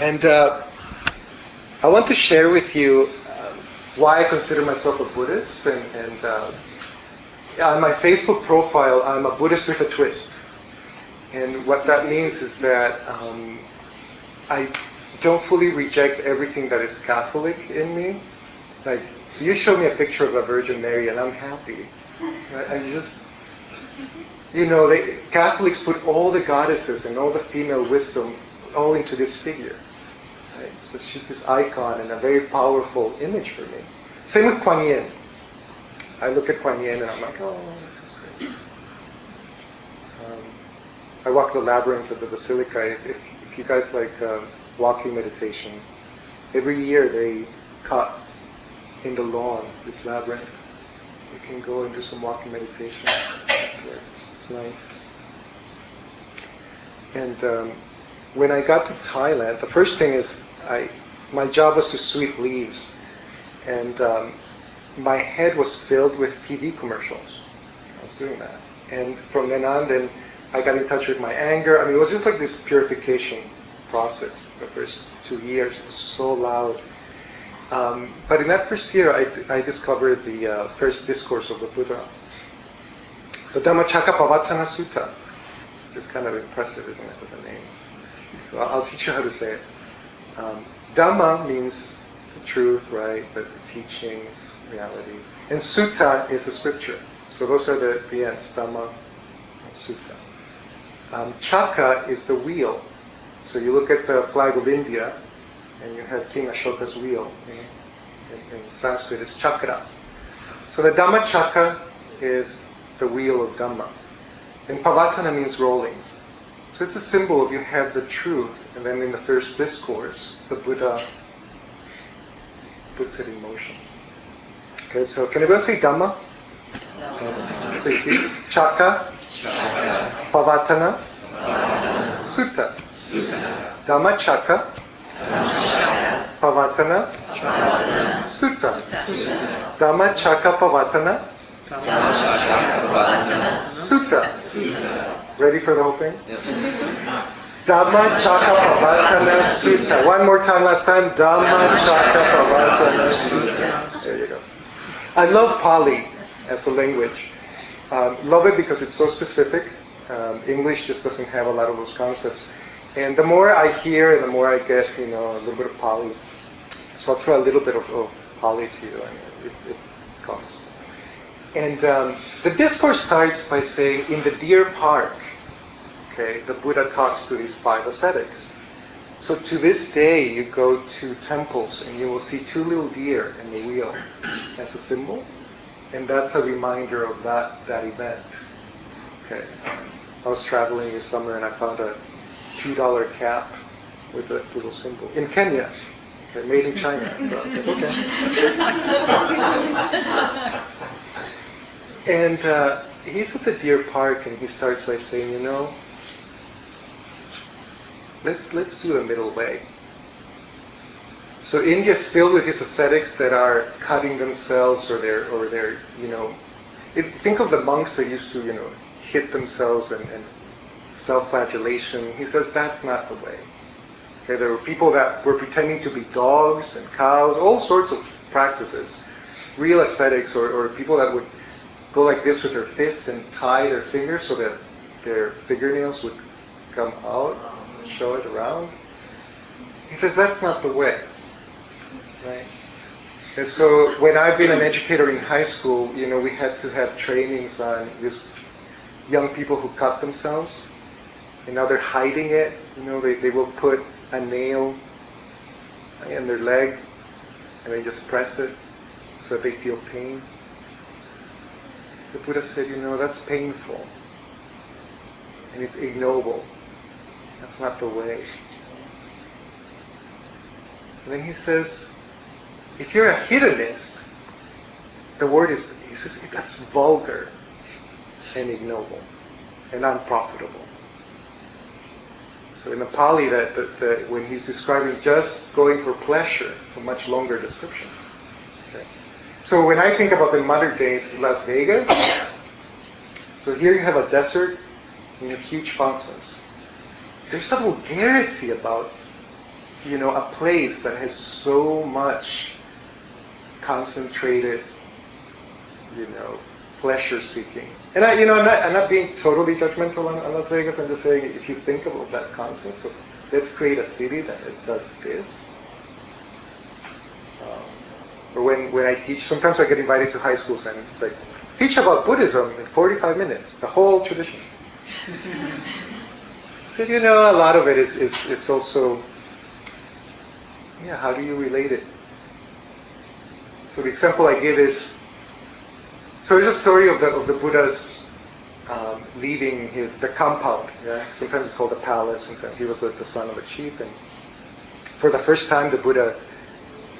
And I want to share with you why I consider myself a Buddhist. And on my Facebook profile, I'm a Buddhist with a twist. And what that means is that I don't fully reject everything that is Catholic in me. Like, you show me a picture of a Virgin Mary and I'm happy. I just, you know, Catholics put all the goddesses and all the female wisdom all into this figure. Right? So she's this icon and a very powerful image for me. Same with Kuan Yin. I look at Kuan Yin and I'm like, oh, this is great. I walk the labyrinth of the Basilica. If you guys like walking meditation, every year they cut in the lawn this labyrinth. You can go and do some walking meditation. It's nice. And when I got to Thailand, the first thing is my job was to sweep leaves, and my head was filled with TV commercials. I was doing that, and from then on, then I got in touch with my anger. I mean, it was just like this purification process. The first 2 years, it was so loud. But in that first year, I discovered the first discourse of the Buddha, the Dhammacakkappavattna Sutta, which is kind of impressive, isn't it, as a name? So I'll teach you how to say it. Dhamma means truth, right? The teachings, reality. And Sutta is a scripture. So those are the ends, Dhamma and Sutta. Chakra is the wheel. So you look at the flag of India, and you have King Ashoka's wheel. In Sanskrit, it's chakra. So the Dhamma chakra is the wheel of Dhamma. And Pavattana means rolling. So it's a symbol of you have the truth, and then in the first discourse, the Buddha puts it in motion. Okay, so can everyone say Dhamma? No. So you see, chakra, Pavattana, Sutta. Dhamma chakra, Pavattana, Sutta. Dhamma chakra Pavattana, Sutta. Ready for the whole thing? Dhamma chakra Pavattana Sutta. One more time last time. Dhamma chakra Pavattana Sutta. There you go. I love Pali as a language. Love it because it's so specific. English just doesn't have a lot of those concepts. And the more I hear and the more I get, you know, a little bit of Pali. So I'll throw a little bit of Pali to you, and it comes. And the discourse starts by saying, in the deer park, okay, the Buddha talks to these five ascetics. So to this day, you go to temples and you will see two little deer in the wheel as a symbol. And that's a reminder of that event. Okay. I was traveling this summer and I found a $2 cap with a little symbol. In Kenya. Okay, made in China. So, okay. And he's at the Deer Park and he starts by saying, you know, let's do the middle way. So India is filled with these ascetics that are cutting themselves or they're you know, think of the monks that used to, you know, hit themselves and self-flagellation. He says that's not the way. Okay, there were people that were pretending to be dogs and cows, all sorts of practices. Real ascetics or people that would go like this with their fist and tie their fingers so that their fingernails would come out and show it around. He says that's not the way. Right? And so when I've been an educator in high school, you know, we had to have trainings on this young people who cut themselves. And now they're hiding it. You know, they will put a nail in their leg and they just press it so they feel pain. The Buddha said, you know, that's painful. And it's ignoble. That's not the way. And then he says, if you're a hedonist, the word is, he says, that's vulgar and ignoble and unprofitable. So in the Pali, when he's describing just going for pleasure, it's a much longer description. Okay. So when I think about the modern day, it's Las Vegas. So here you have a desert and you have huge fountains. There's a vulgarity about you know, a place that has so much concentrated, you know, pleasure seeking. And I, you know, I'm not being totally judgmental on Las Vegas. I'm just saying, if you think about that concept of let's create a city that it does this. Or when I teach, sometimes I get invited to high schools and it's like, teach about Buddhism in 45 minutes, the whole tradition. So, you know, a lot of it is also, yeah, how do you relate it? So the example I give is, so there's a story of the Buddha's leaving the compound. Yeah? Sometimes it's called a palace. Sometimes he was the son of a chief. And for the first time, the Buddha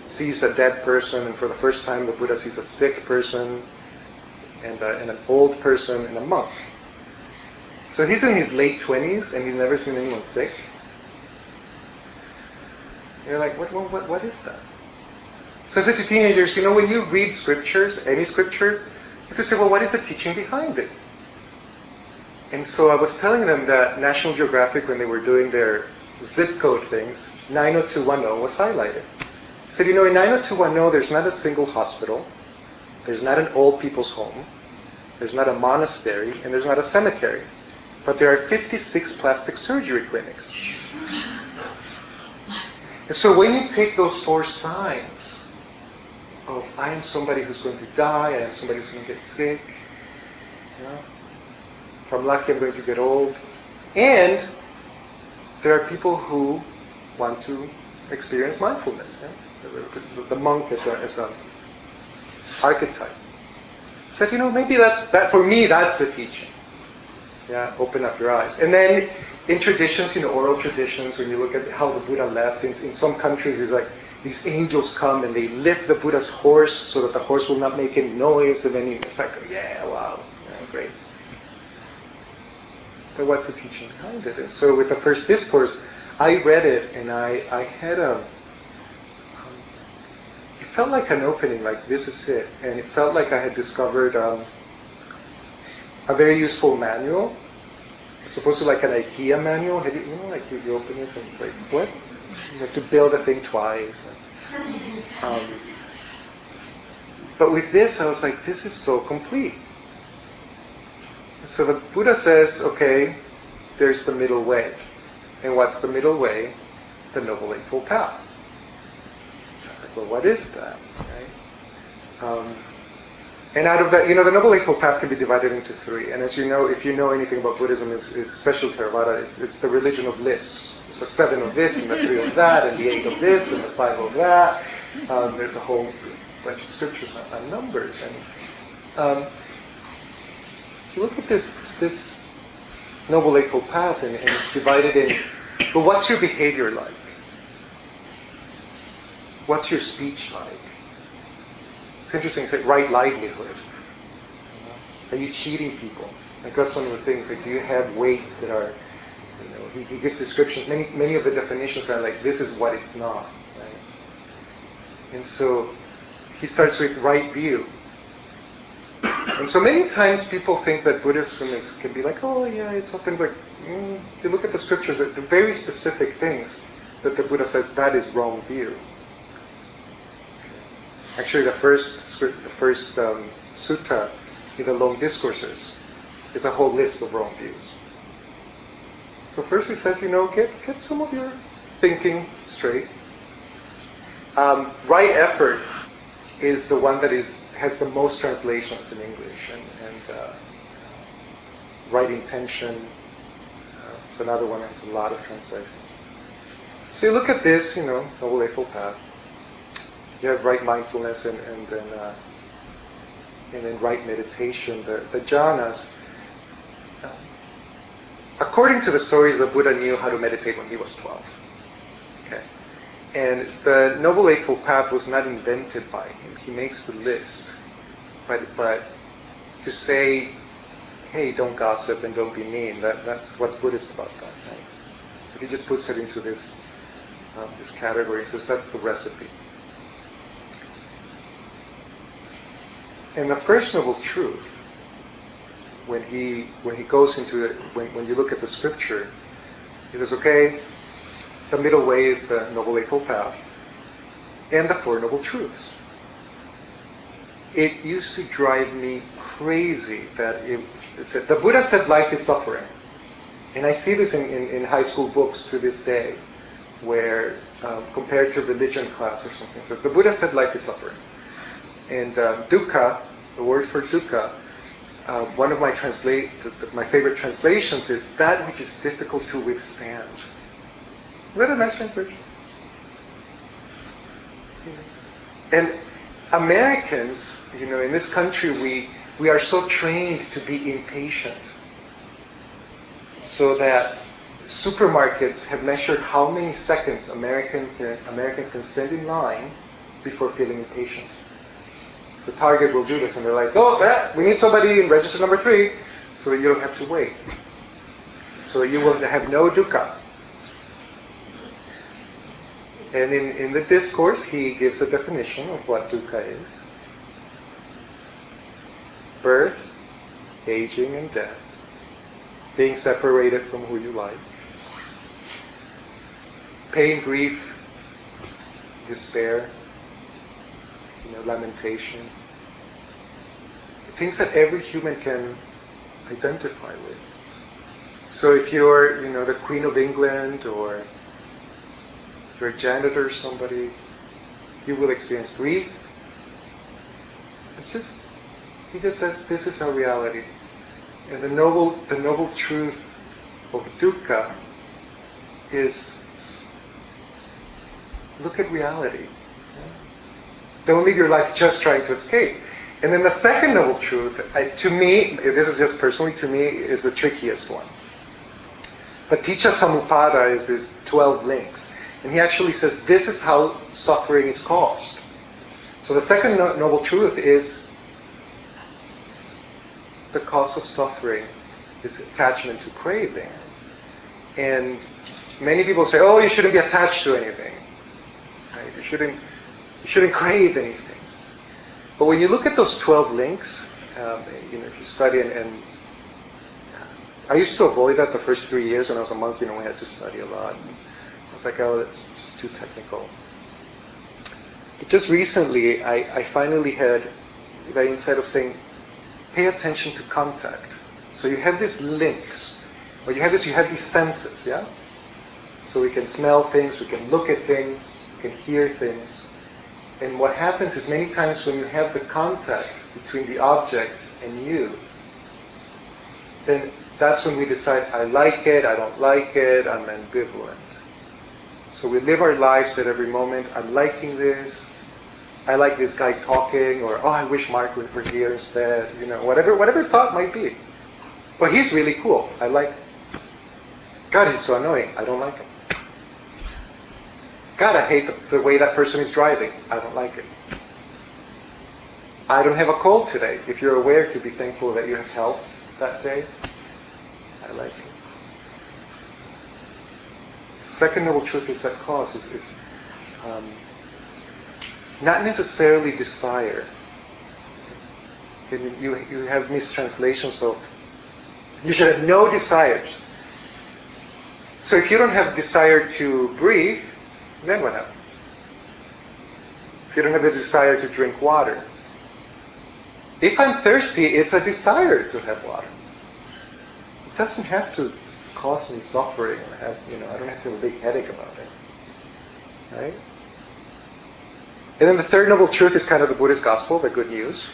sees a dead person, and for the first time, the Buddha sees a sick person, and an old person, and a monk. So he's in his late 20s, and he's never seen anyone sick. You're like, what is that? So to teenagers, you know, when you read scriptures, any scripture, you could say, well, what is the teaching behind it? And so I was telling them that National Geographic, when they were doing their zip code things, 90210 was highlighted. I said, you know, in 90210, there's not a single hospital, there's not an old people's home, there's not a monastery, and there's not a cemetery. But there are 56 plastic surgery clinics. And so when you take those four signs of I am somebody who's going to die, I am somebody who's going to get sick, you know, if I'm lucky I'm going to get old, and there are people who want to experience mindfulness. Yeah? The monk as an archetype. Said, you know, maybe that's for me, that's the teaching. Yeah, open up your eyes. And then in traditions, you know, oral traditions, when you look at how the Buddha left, in some countries it's like these angels come and they lift the Buddha's horse so that the horse will not make any noise. And then it's like, yeah, wow, yeah, great. But what's the teaching behind it? And so with the first discourse, I read it and I had it felt like an opening, like this is it. And it felt like I had discovered a very useful manual. It's supposed to like an IKEA manual. You know, like you open this and it's like, what? You have to build a thing twice. But with this, I was like, this is so complete. And so the Buddha says, okay, there's the middle way. And what's the middle way? The Noble Eightfold Path. I was like, well, what is that? Right? And out of that, you know, the Noble Eightfold Path can be divided into three. And as you know, if you know anything about Buddhism, especially Theravada, it's the religion of lists. There's the 7 of this, and the 3 of that, and the 8 of this, and the 5 of that. There's a whole bunch of scriptures on numbers. And if you look at this Noble Eightfold Path, and it's divided in, but what's your behavior like? What's your speech like? It's interesting, it's like right livelihood. Are you cheating people? Like that's one of the things, like do you have weights that are, you know, he gives descriptions, many of the definitions are like, this is what it's not. Right? And so, he starts with right view. And so many times people think that Buddhism can be like, oh yeah, it's something like, if you look at the scriptures, the very specific things that the Buddha says, that is wrong view. Actually, the first sutta in the long discourses is a whole list of wrong views. So first he says, you know, get some of your thinking straight. Right effort is the one that has the most translations in English, and right intention is another one that has a lot of translations. So you look at this, you know, Noble Eightfold Path. You have right mindfulness and then right meditation, the jhanas. According to the stories, the Buddha knew how to meditate when he was 12. Okay. And the Noble Eightfold Path was not invented by him. He makes the list. But to say, hey, don't gossip and don't be mean, that's what's Buddhist about that. Right? But he just puts it into this category. He says that's the recipe. And the first noble truth, when he goes into it, when you look at the scripture, it is okay. The middle way is the Noble Eightfold Path and the Four Noble Truths. It used to drive me crazy that it said, the Buddha said life is suffering. And I see this in high school books to this day, where compared to religion class or something, it says, the Buddha said life is suffering. And dukkha, the word for dukkha, one of my favorite translations is that which is difficult to withstand. Is that a nice translation? And Americans, you know, in this country, we are so trained to be impatient, so that supermarkets have measured how many seconds Americans can stand in line before feeling impatient. So Target will do this, and they're like, we need somebody in register number 3, so that you don't have to wait. So you will have no dukkha. And in the discourse, he gives a definition of what dukkha is. Birth, aging, and death. Being separated from who you like. Pain, grief, despair, lamentation. Things that every human can identify with. So if you're, the Queen of England, or you're a janitor or somebody, you will experience grief. It's just, he just says, this is our reality. And the noble truth of dukkha is, look at reality. Don't live your life just trying to escape. And then the second noble truth, to me, this is just personally, to me, is the trickiest one. Paticca Samuppada is his 12 links. And he actually says, this is how suffering is caused. So the second noble truth is, the cause of suffering is attachment to craving. And many people say, you shouldn't be attached to anything. Right? You shouldn't crave anything. But when you look at those 12 links, if you study, and I used to avoid that the first 3 years when I was a monk, we had to study a lot. And I was like, that's just too technical. But just recently, I finally had the insight of saying, pay attention to contact. So you have these links, or you have these senses, yeah? So we can smell things, we can look at things, we can hear things. And what happens is many times when you have the contact between the object and you, then that's when we decide, I like it, I don't like it, I'm ambivalent. So we live our lives at every moment, I'm liking this, I like this guy talking, or I wish Mark were here instead, whatever thought might be. But he's really cool. I like him. God, he's so annoying. I don't like him. God, I hate the way that person is driving. I don't like it. I don't have a cold today. If you're aware to be thankful that you have health that day, I like it. Second noble truth is that cause is not necessarily desire. You have mistranslations of, you should have no desires. So if you don't have desire to breathe, then what happens? If you don't have the desire to drink water. If I'm thirsty, it's a desire to have water. It doesn't have to cause me suffering, or I don't have to have a big headache about it. Right? And then the third noble truth is kind of the Buddhist gospel, the good news,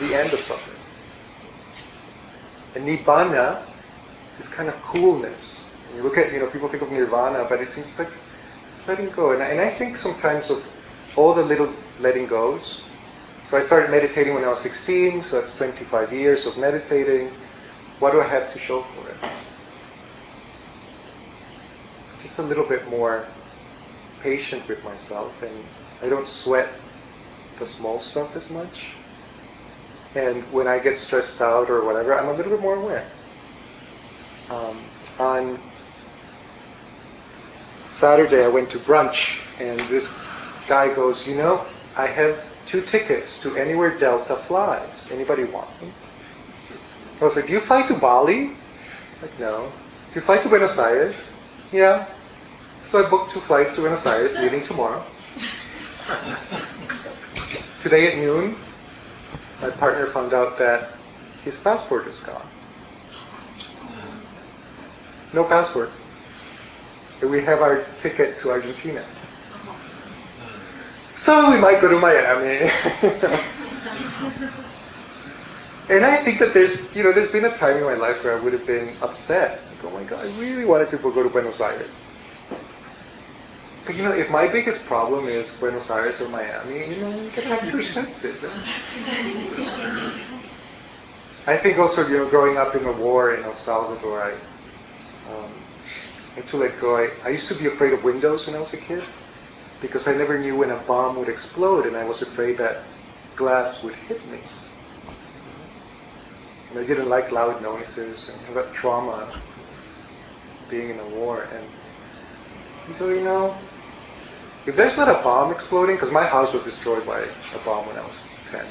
the end of suffering. And nibbana is kind of coolness. And you look at, people think of nirvana, but it seems like it's letting go. And I think sometimes of all the little letting goes. So I started meditating when I was 16, so that's 25 years of meditating. What do I have to show for it? Just a little bit more patient with myself, and I don't sweat the small stuff as much. And when I get stressed out or whatever, I'm a little bit more aware. On Saturday, I went to brunch, and this guy goes, I have 2 tickets to anywhere Delta flies. Anybody wants them? I was like, do you fly to Bali? Like, no. Do you fly to Buenos Aires? Yeah. So I booked 2 flights to Buenos Aires, leaving tomorrow. Today at noon, my partner found out that his passport is gone. No passport. And we have our ticket to Argentina. So we might go to Miami. And I think that there's been a time in my life where I would have been upset. Like, oh my God, I really wanted to go to Buenos Aires. But if my biggest problem is Buenos Aires or Miami, you gotta have perspective. I think also, growing up in the war in El Salvador, I had to let go. I used to be afraid of windows when I was a kid because I never knew when a bomb would explode, and I was afraid that glass would hit me. And I didn't like loud noises and had that trauma being in a war. And if there's not a bomb exploding, because my house was destroyed by a bomb when I was 10,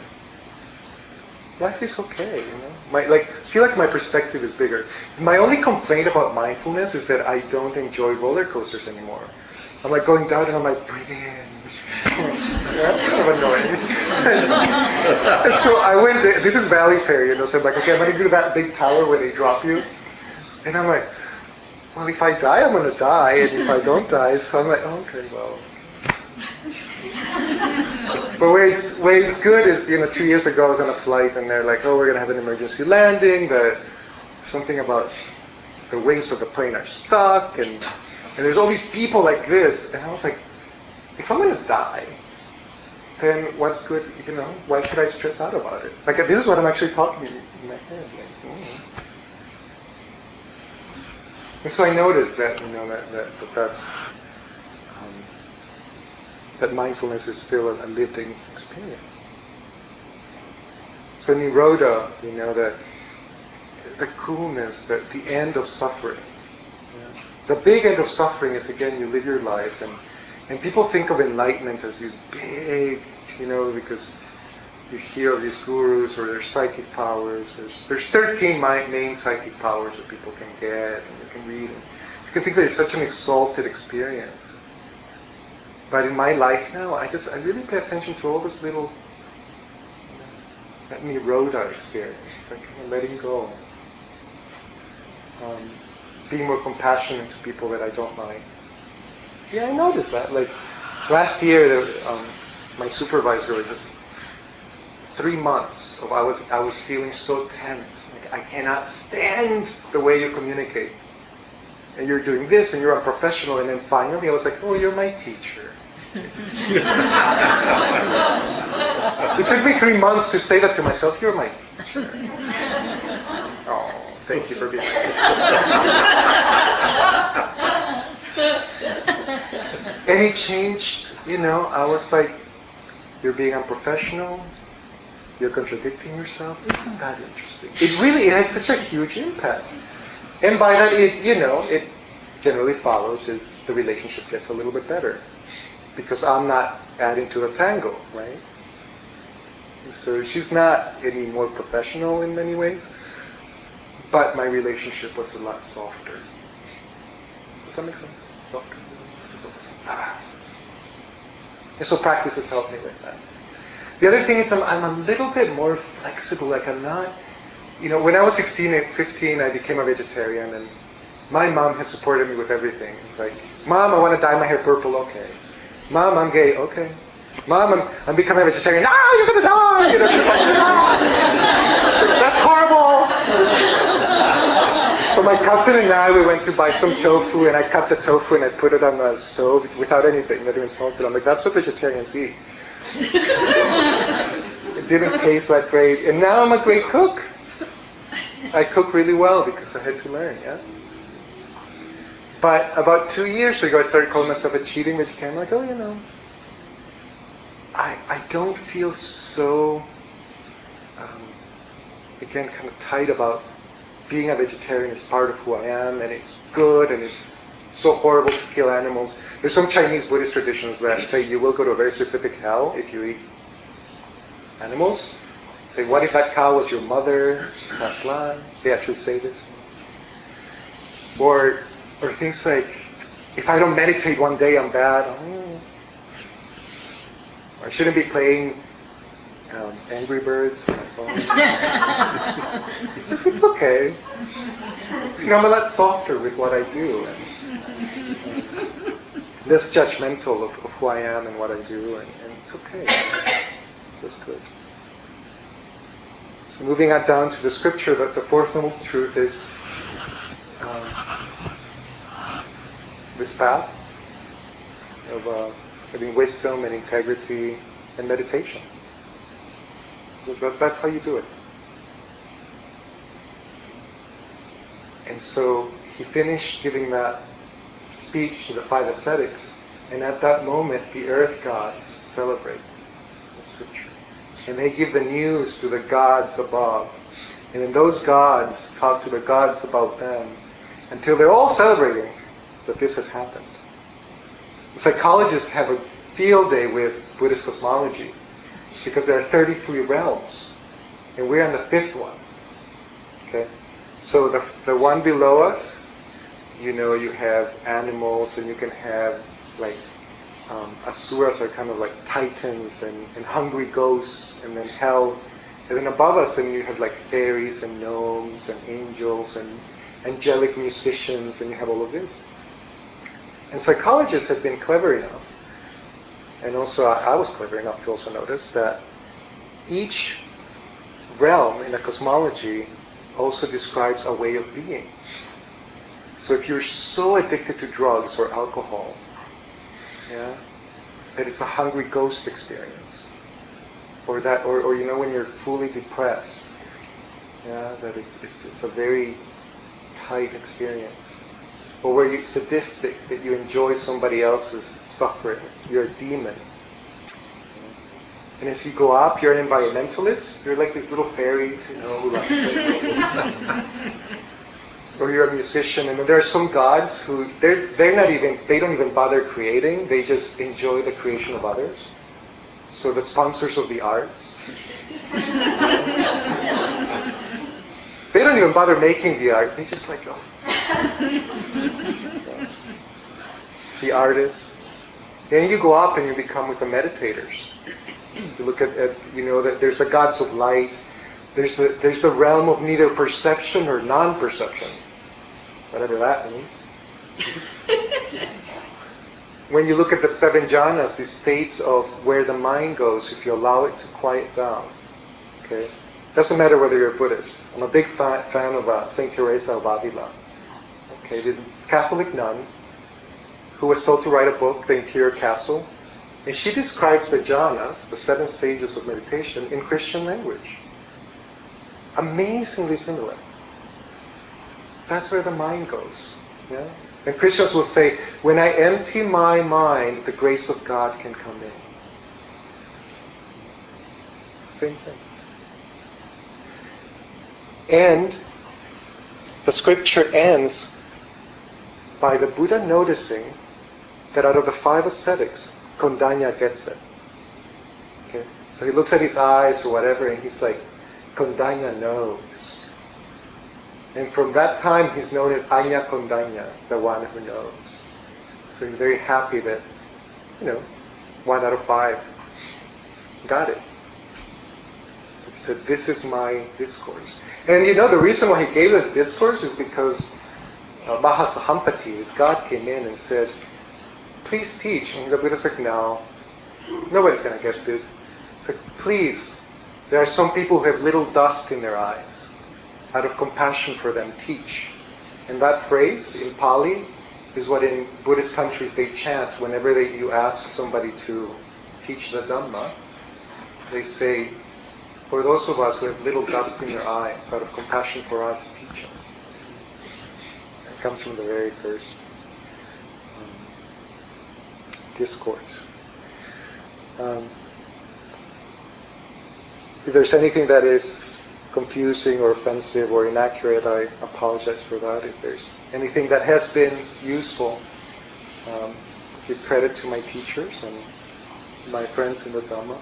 life is okay, I feel like my perspective is bigger. My only complaint about mindfulness is that I don't enjoy roller coasters anymore. I'm like going down and I'm like, breathe in. That's kind of annoying. And so I went, this is Valley Fair, so I'm like, okay, I'm going to do that big tower where they drop you. And I'm like, well, if I die, I'm going to die, and if I don't die, so I'm like, oh, okay, well. But where it's good is, 2 years ago I was on a flight, and they're like, oh, we're going to have an emergency landing, something about the wings of the plane are stuck, and there's all these people like this, and I was like, if I'm going to die, then what's good, why should I stress out about it? Like, this is what I'm actually talking in my head, And so I noticed that that mindfulness is still a living experience. So Nirodha, the coolness, the end of suffering. Yeah. The big end of suffering is, again, you live your life, and people think of enlightenment as these big, because you hear of these gurus or their psychic powers. There's 13 main psychic powers that people can get, and you can read. And you can think that it's such an exalted experience. But in my life now, I really pay attention to all this little, that Nirodha experience, like letting go, being more compassionate to people that I don't like. Yeah, I noticed that. Like last year, my supervisor was just. 3 months of I was feeling so tense. Like, I cannot stand the way you communicate. And you're doing this, and you're unprofessional. And then finally, I was like, oh, you're my teacher. It took me 3 months to say that to myself. You're my teacher. Oh, thank you for being my teacher. And it changed. I was like, you're being unprofessional. You're contradicting yourself. Isn't that interesting? It has such a huge impact. And by that, it generally follows is the relationship gets a little bit better. Because I'm not adding to the tango, right? So she's not any more professional in many ways. But my relationship was a lot softer. Does that make sense? Softer. And so practice has helped me with that. The other thing is I'm a little bit more flexible, like I'm not, when I was 16 and 15, I became a vegetarian, and my mom has supported me with everything. It's like, Mom, I want to dye my hair purple, okay. Mom, I'm gay, okay. Mom, I'm becoming a vegetarian, ah, you're going to die! She's like, ah, that's horrible! So my cousin and I, we went to buy some tofu, and I cut the tofu and I put it on the stove without anything, not even salt, but I'm like, that's what vegetarians eat. It didn't taste that great, and now I'm a great cook. I cook really well because I had to learn, yeah? But about 2 years ago, I started calling myself a cheating vegetarian. I'm like, oh, I don't feel so, again, kind of tight about being a vegetarian is part of who I am, and it's good, and it's so horrible to kill animals. There's some Chinese Buddhist traditions that say you will go to a very specific hell if you eat animals. Say, what if that cow was your mother? They actually say this. Or things like, If I don't meditate one day, I'm bad. I shouldn't be playing Angry Birds on my phone. It's okay. I'm a lot softer with what I do. And less judgmental of who I am and what I do. And it's okay. That's good. So moving on down to the scripture, that the fourth noble truth is this path of having wisdom and integrity and meditation. Because that's how you do it. And so he finished giving that speech to the five ascetics, and at that moment the earth gods celebrate the scripture. And they give the news to the gods above. And then those gods talk to the gods about them until they're all celebrating that this has happened. The psychologists have a field day with Buddhist cosmology because there are 33 realms, and we're on the fifth one. Okay, so the one below us, you have animals, and you can have asuras are kind of like titans and hungry ghosts, and then hell, and then above us, and you have fairies and gnomes and angels and angelic musicians, and you have all of this. And psychologists have been clever enough, and also I was clever enough to also notice that each realm in the cosmology also describes a way of being. So if you're so addicted to drugs or alcohol, that it's a hungry ghost experience, or that, or when you're fully depressed, that it's a very tight experience. Or where you're sadistic, that you enjoy somebody else's suffering. You're a demon. And as you go up, you're an environmentalist. You're like these little fairies, who or you're a musician. And there are some gods who they don't even bother creating. They just enjoy the creation of others. So the sponsors of the arts. They don't even bother making the art. They just the artists. Then you go up and you become with the meditators. You look at that there's the gods of light. There's the realm of neither perception or non-perception, whatever that means. When you look at the seven jhanas, these states of where the mind goes, if you allow it to quiet down, okay. Doesn't matter whether you're a Buddhist. I'm a big fan of St. Teresa of Avila. Okay, this Catholic nun who was told to write a book, The Interior Castle, and she describes the jhanas, the seven stages of meditation, in Christian language. Amazingly similar. That's where the mind goes. Yeah? And Christians will say, when I empty my mind, the grace of God can come in. Same thing. And the scripture ends by the Buddha noticing that out of the five ascetics, Koṇḍañña gets it. Okay? So he looks at his eyes or whatever, and he's like, Koṇḍañña knows. And from that time, he's known as Añña Koṇḍañña, the one who knows. So he's very happy that, 1 out of 5 got it. So he said, this is my discourse. And the reason why he gave this discourse is because Mahasahampati, his god, came in and said, please teach. And the Buddha's like, no, nobody's going to get this. He's like, please, there are some people who have little dust in their eyes. Out of compassion for them, teach. And that phrase in Pali is what in Buddhist countries they chant whenever you ask somebody to teach the Dhamma. They say, for those of us who have little dust in your eyes, out of compassion for us, teach us. It comes from the very first discourse. If there's anything that is confusing or offensive or inaccurate, I apologize for that. If there's anything that has been useful, give credit to my teachers and my friends in the Dhamma.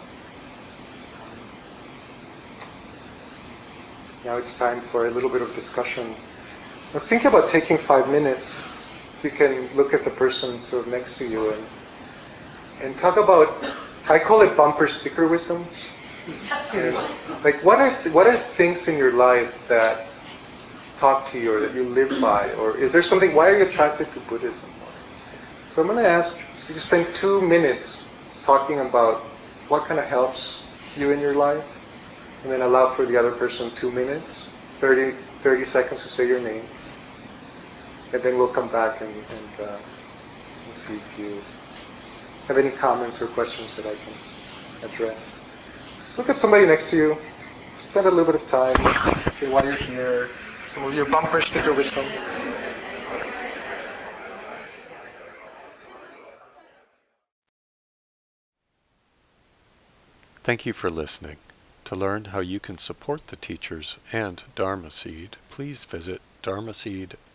Now it's time for a little bit of discussion. I was thinking about taking 5 minutes you can look at the person sort of next to you and talk about, I call it bumper sticker wisdom. Like what are things in your life that talk to you or that you live by? Or is there something, why are you attracted to Buddhism? So I'm going to ask you to spend 2 minutes talking about what kind of helps you in your life, and then allow for the other person 2 minutes, 30 seconds to say your name, and then we'll come back and see if you have any comments or questions that I can address. Just look at somebody next to you, spend a little bit of time, say why you're here, some of your bumper sticker wisdom. Thank you for listening. To learn how you can support the teachers and Dharma Seed, please visit